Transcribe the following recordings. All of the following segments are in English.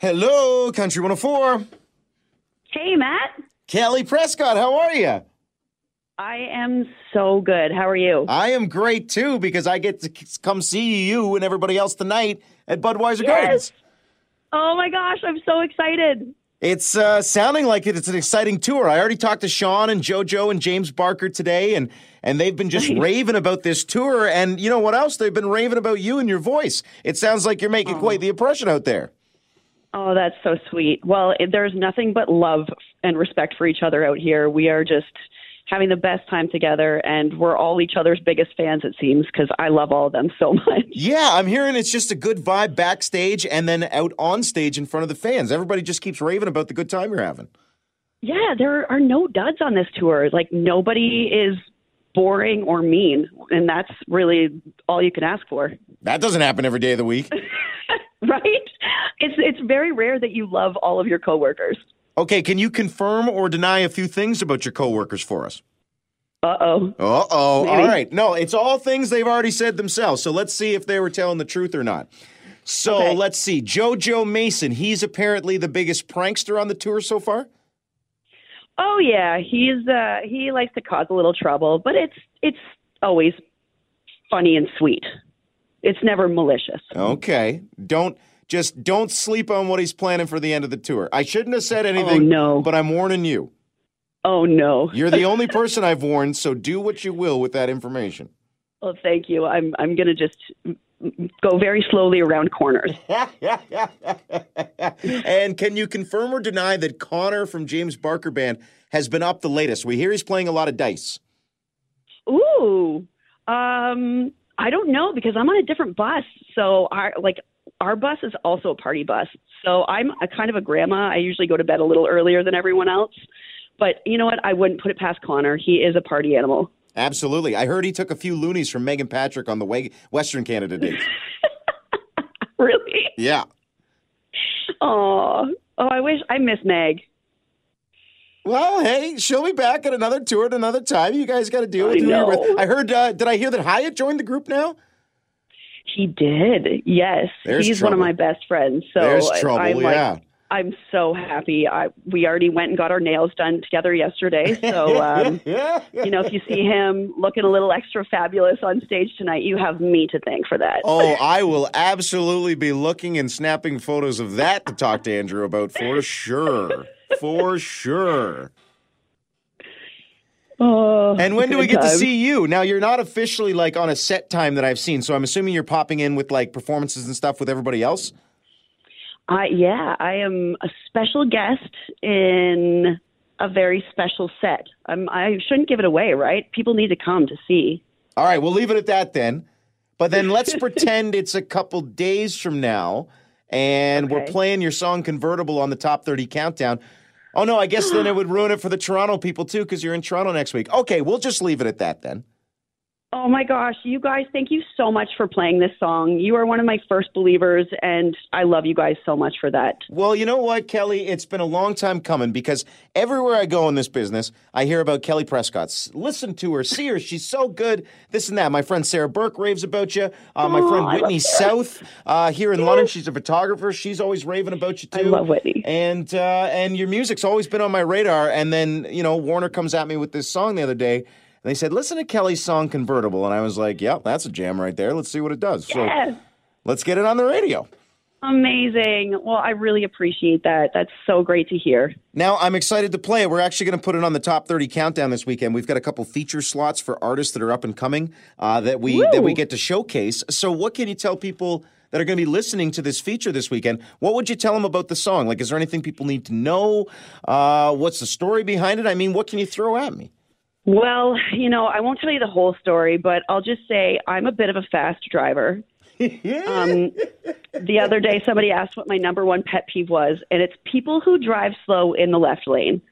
Hello, Country 104. Hey, Matt. Kelly Prescott, how are you? I am so good. How are you? I am great, too, because I get to come see you and everybody else tonight at Budweiser Gardens. Oh, my gosh. I'm so excited. It's sounding like it's an exciting tour. I already talked to Sean and JoJo and James Barker today, and they've been just raving about this tour. And you know what else? They've been raving about you and your voice. It sounds like you're making quite the impression out there. Oh, that's so sweet. Well, there's nothing but love and respect for each other out here. We are just having the best time together, and we're all each other's biggest fans, it seems, because I love all of them so much. Yeah, I'm hearing it's just a good vibe backstage and then out on stage in front of the fans. Everybody just keeps raving about the good time you're having. Yeah, there are no duds on this tour. Like, nobody is boring or mean, and that's really all you can ask for. That doesn't happen every day of the week. Right? It's very rare that you love all of your coworkers. Okay, can you confirm or deny a few things about your coworkers for us? All right. No, it's all things they've already said themselves. So let's see if they were telling the truth or not. So Let's see. Jojo Mason, he's apparently the biggest prankster on the tour so far. Oh yeah, he likes to cause a little trouble, but it's always funny and sweet. It's never malicious. Okay. Don't sleep on what he's planning for the end of the tour. I shouldn't have said anything, but I'm warning you. Oh, no. You're the only person I've warned, so do what you will with that information. Well, thank you. I'm going to just go very slowly around corners. And can you confirm or deny that Connor from James Barker Band has been up the latest? We hear he's playing a lot of dice. Ooh. I don't know, because I'm on a different bus, so our bus is also a party bus, so I'm a kind of a grandma. I usually go to bed a little earlier than everyone else, but you know what? I wouldn't put it past Connor. He is a party animal. Absolutely. I heard he took a few loonies from Megan Patrick on the Western Canada dates. Really? Yeah. Oh, I miss Meg. Well, hey, she'll be back at another tour at another time. You guys got to deal with who you're with. I heard, did I hear that Hyatt joined the group now? He did, yes. He's one of my best friends. So there's trouble, I'm so happy. We already went and got our nails done together yesterday. So, you know, if you see him looking a little extra fabulous on stage tonight, you have me to thank for that. Oh, I will absolutely be looking and snapping photos of that to talk to Andrew about for sure. For sure. Oh, and when do we get to see you? Now, you're not officially like on a set time that I've seen, so I'm assuming you're popping in with like performances and stuff with everybody else? Yeah, I am a special guest in a very special set. I shouldn't give it away, right? People need to come to see. All right, we'll leave it at that then. But then let's pretend it's a couple days from now, and we're playing your song Convertible on the Top 30 Countdown. Oh, no, I guess then it would ruin it for the Toronto people, too, because you're in Toronto next week. Okay, we'll just leave it at that then. Oh, my gosh. You guys, thank you so much for playing this song. You are one of my first believers, and I love you guys so much for that. Well, you know what, Kelly? It's been a long time coming, because everywhere I go in this business, I hear about Kelly Prescott. Listen to her, see her. She's so good, this and that. My friend Sarah Burke raves about you. My friend Whitney South here in London. She's a photographer. She's always raving about you, too. I love Whitney. And your music's always been on my radar. And then, you know, Warner comes at me with this song the other day. And they said, listen to Kelly's song Convertible. And I was like, yep, that's a jam right there. Let's see what it does. Yes. So let's get it on the radio. Amazing. Well, I really appreciate that. That's so great to hear. Now, I'm excited to play it. We're actually going to put it on the Top 30 Countdown this weekend. We've got a couple feature slots for artists that are up and coming that we get to showcase. So what can you tell people that are going to be listening to this feature this weekend? What would you tell them about the song? Like, is there anything people need to know? What's the story behind it? I mean, what can you throw at me? Well, you know, I won't tell you the whole story, but I'll just say I'm a bit of a fast driver. The other day, somebody asked what my number one pet peeve was, and it's people who drive slow in the left lane.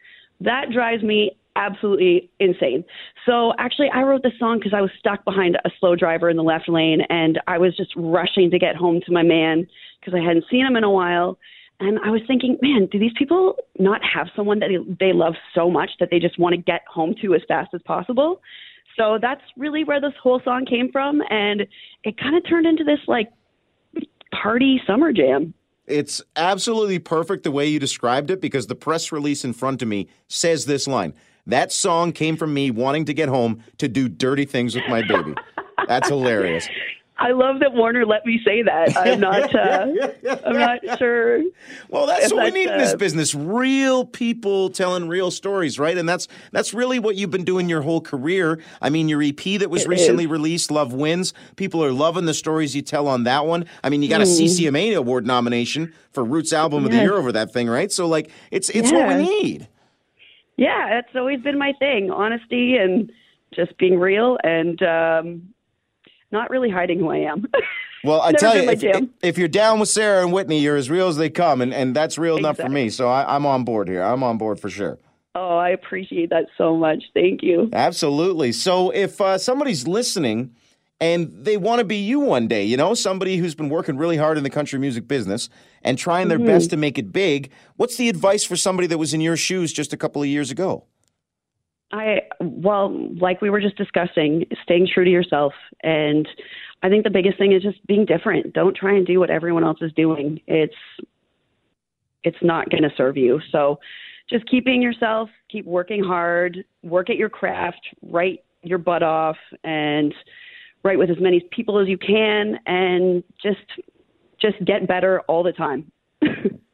That drives me absolutely insane. So actually, I wrote this song because I was stuck behind a slow driver in the left lane, and I was just rushing to get home to my man because I hadn't seen him in a while. And I was thinking, man, do these people not have someone that they love so much that they just want to get home to as fast as possible? So that's really where this whole song came from. And it kind of turned into this, like, party summer jam. It's absolutely perfect the way you described it, because the press release in front of me says this line: that song came from me wanting to get home to do dirty things with my baby. That's hilarious. I love that Warner let me say that. I'm not sure. Well, that's what we need in this business. Real people telling real stories, right? And that's really what you've been doing your whole career. I mean, your EP that was recently released, Love Wins, people are loving the stories you tell on that one. I mean, you got a CCMA Award nomination for Roots Album of the Year over that thing, right? So, like, it's what we need. Yeah, that's always been my thing. Honesty and just being real and not really hiding who I am. Well, I tell you, if you're down with Sarah and Whitney, you're as real as they come, and that's real enough for me. So I'm on board here. I'm on board for sure. Oh, I appreciate that so much. Thank you. Absolutely. So if somebody's listening and they want to be you one day, you know, somebody who's been working really hard in the country music business and trying their best to make it big, what's the advice for somebody that was in your shoes just a couple of years ago? Well, like we were just discussing, staying true to yourself. And I think the biggest thing is just being different. Don't try and do what everyone else is doing. It's not going to serve you. So just keep being yourself, keep working hard, work at your craft, write your butt off, and write with as many people as you can, and just get better all the time.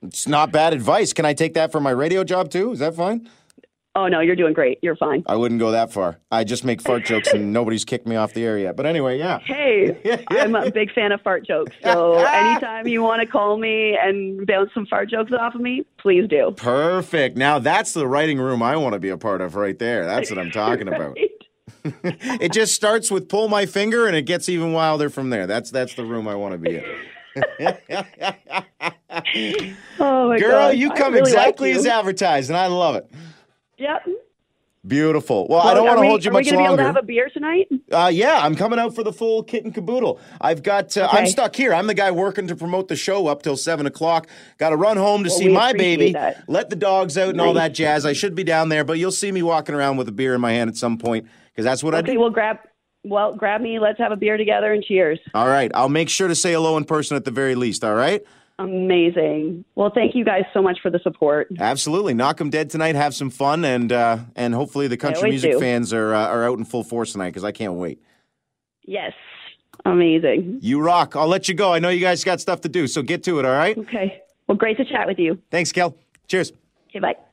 It's not bad advice. Can I take that for my radio job too? Is that fine? Oh, no, you're doing great. You're fine. I wouldn't go that far. I just make fart jokes and nobody's kicked me off the air yet. But anyway, yeah. Hey, I'm a big fan of fart jokes. So anytime you want to call me and bounce some fart jokes off of me, please do. Perfect. Now that's the writing room I want to be a part of right there. That's what I'm talking about. It just starts with pull my finger and it gets even wilder from there. That's the room I want to be in. Oh, my Girl, God. You come really exactly like you. As advertised, and I love it. Yep. Beautiful. Well, I don't want to hold you much longer. Are we going to be able to have a beer tonight? Yeah, I'm coming out for the full kit and caboodle. I've got, I'm stuck here. I'm the guy working to promote the show up till 7 o'clock. Got to run home to see my baby, let the dogs out and all that jazz. I should be down there, but you'll see me walking around with a beer in my hand at some point because that's what I do. Okay, grab me. Let's have a beer together and cheers. All right. I'll make sure to say hello in person at the very least, all right? Amazing. Well, thank you guys so much for the support. Absolutely. Knock 'em dead tonight. Have some fun. And hopefully the country music fans are out in full force tonight because I can't wait. Yes. Amazing. You rock. I'll let you go. I know you guys got stuff to do, so get to it, all right? Okay. Well, great to chat with you. Thanks, Kel. Cheers. Okay, bye.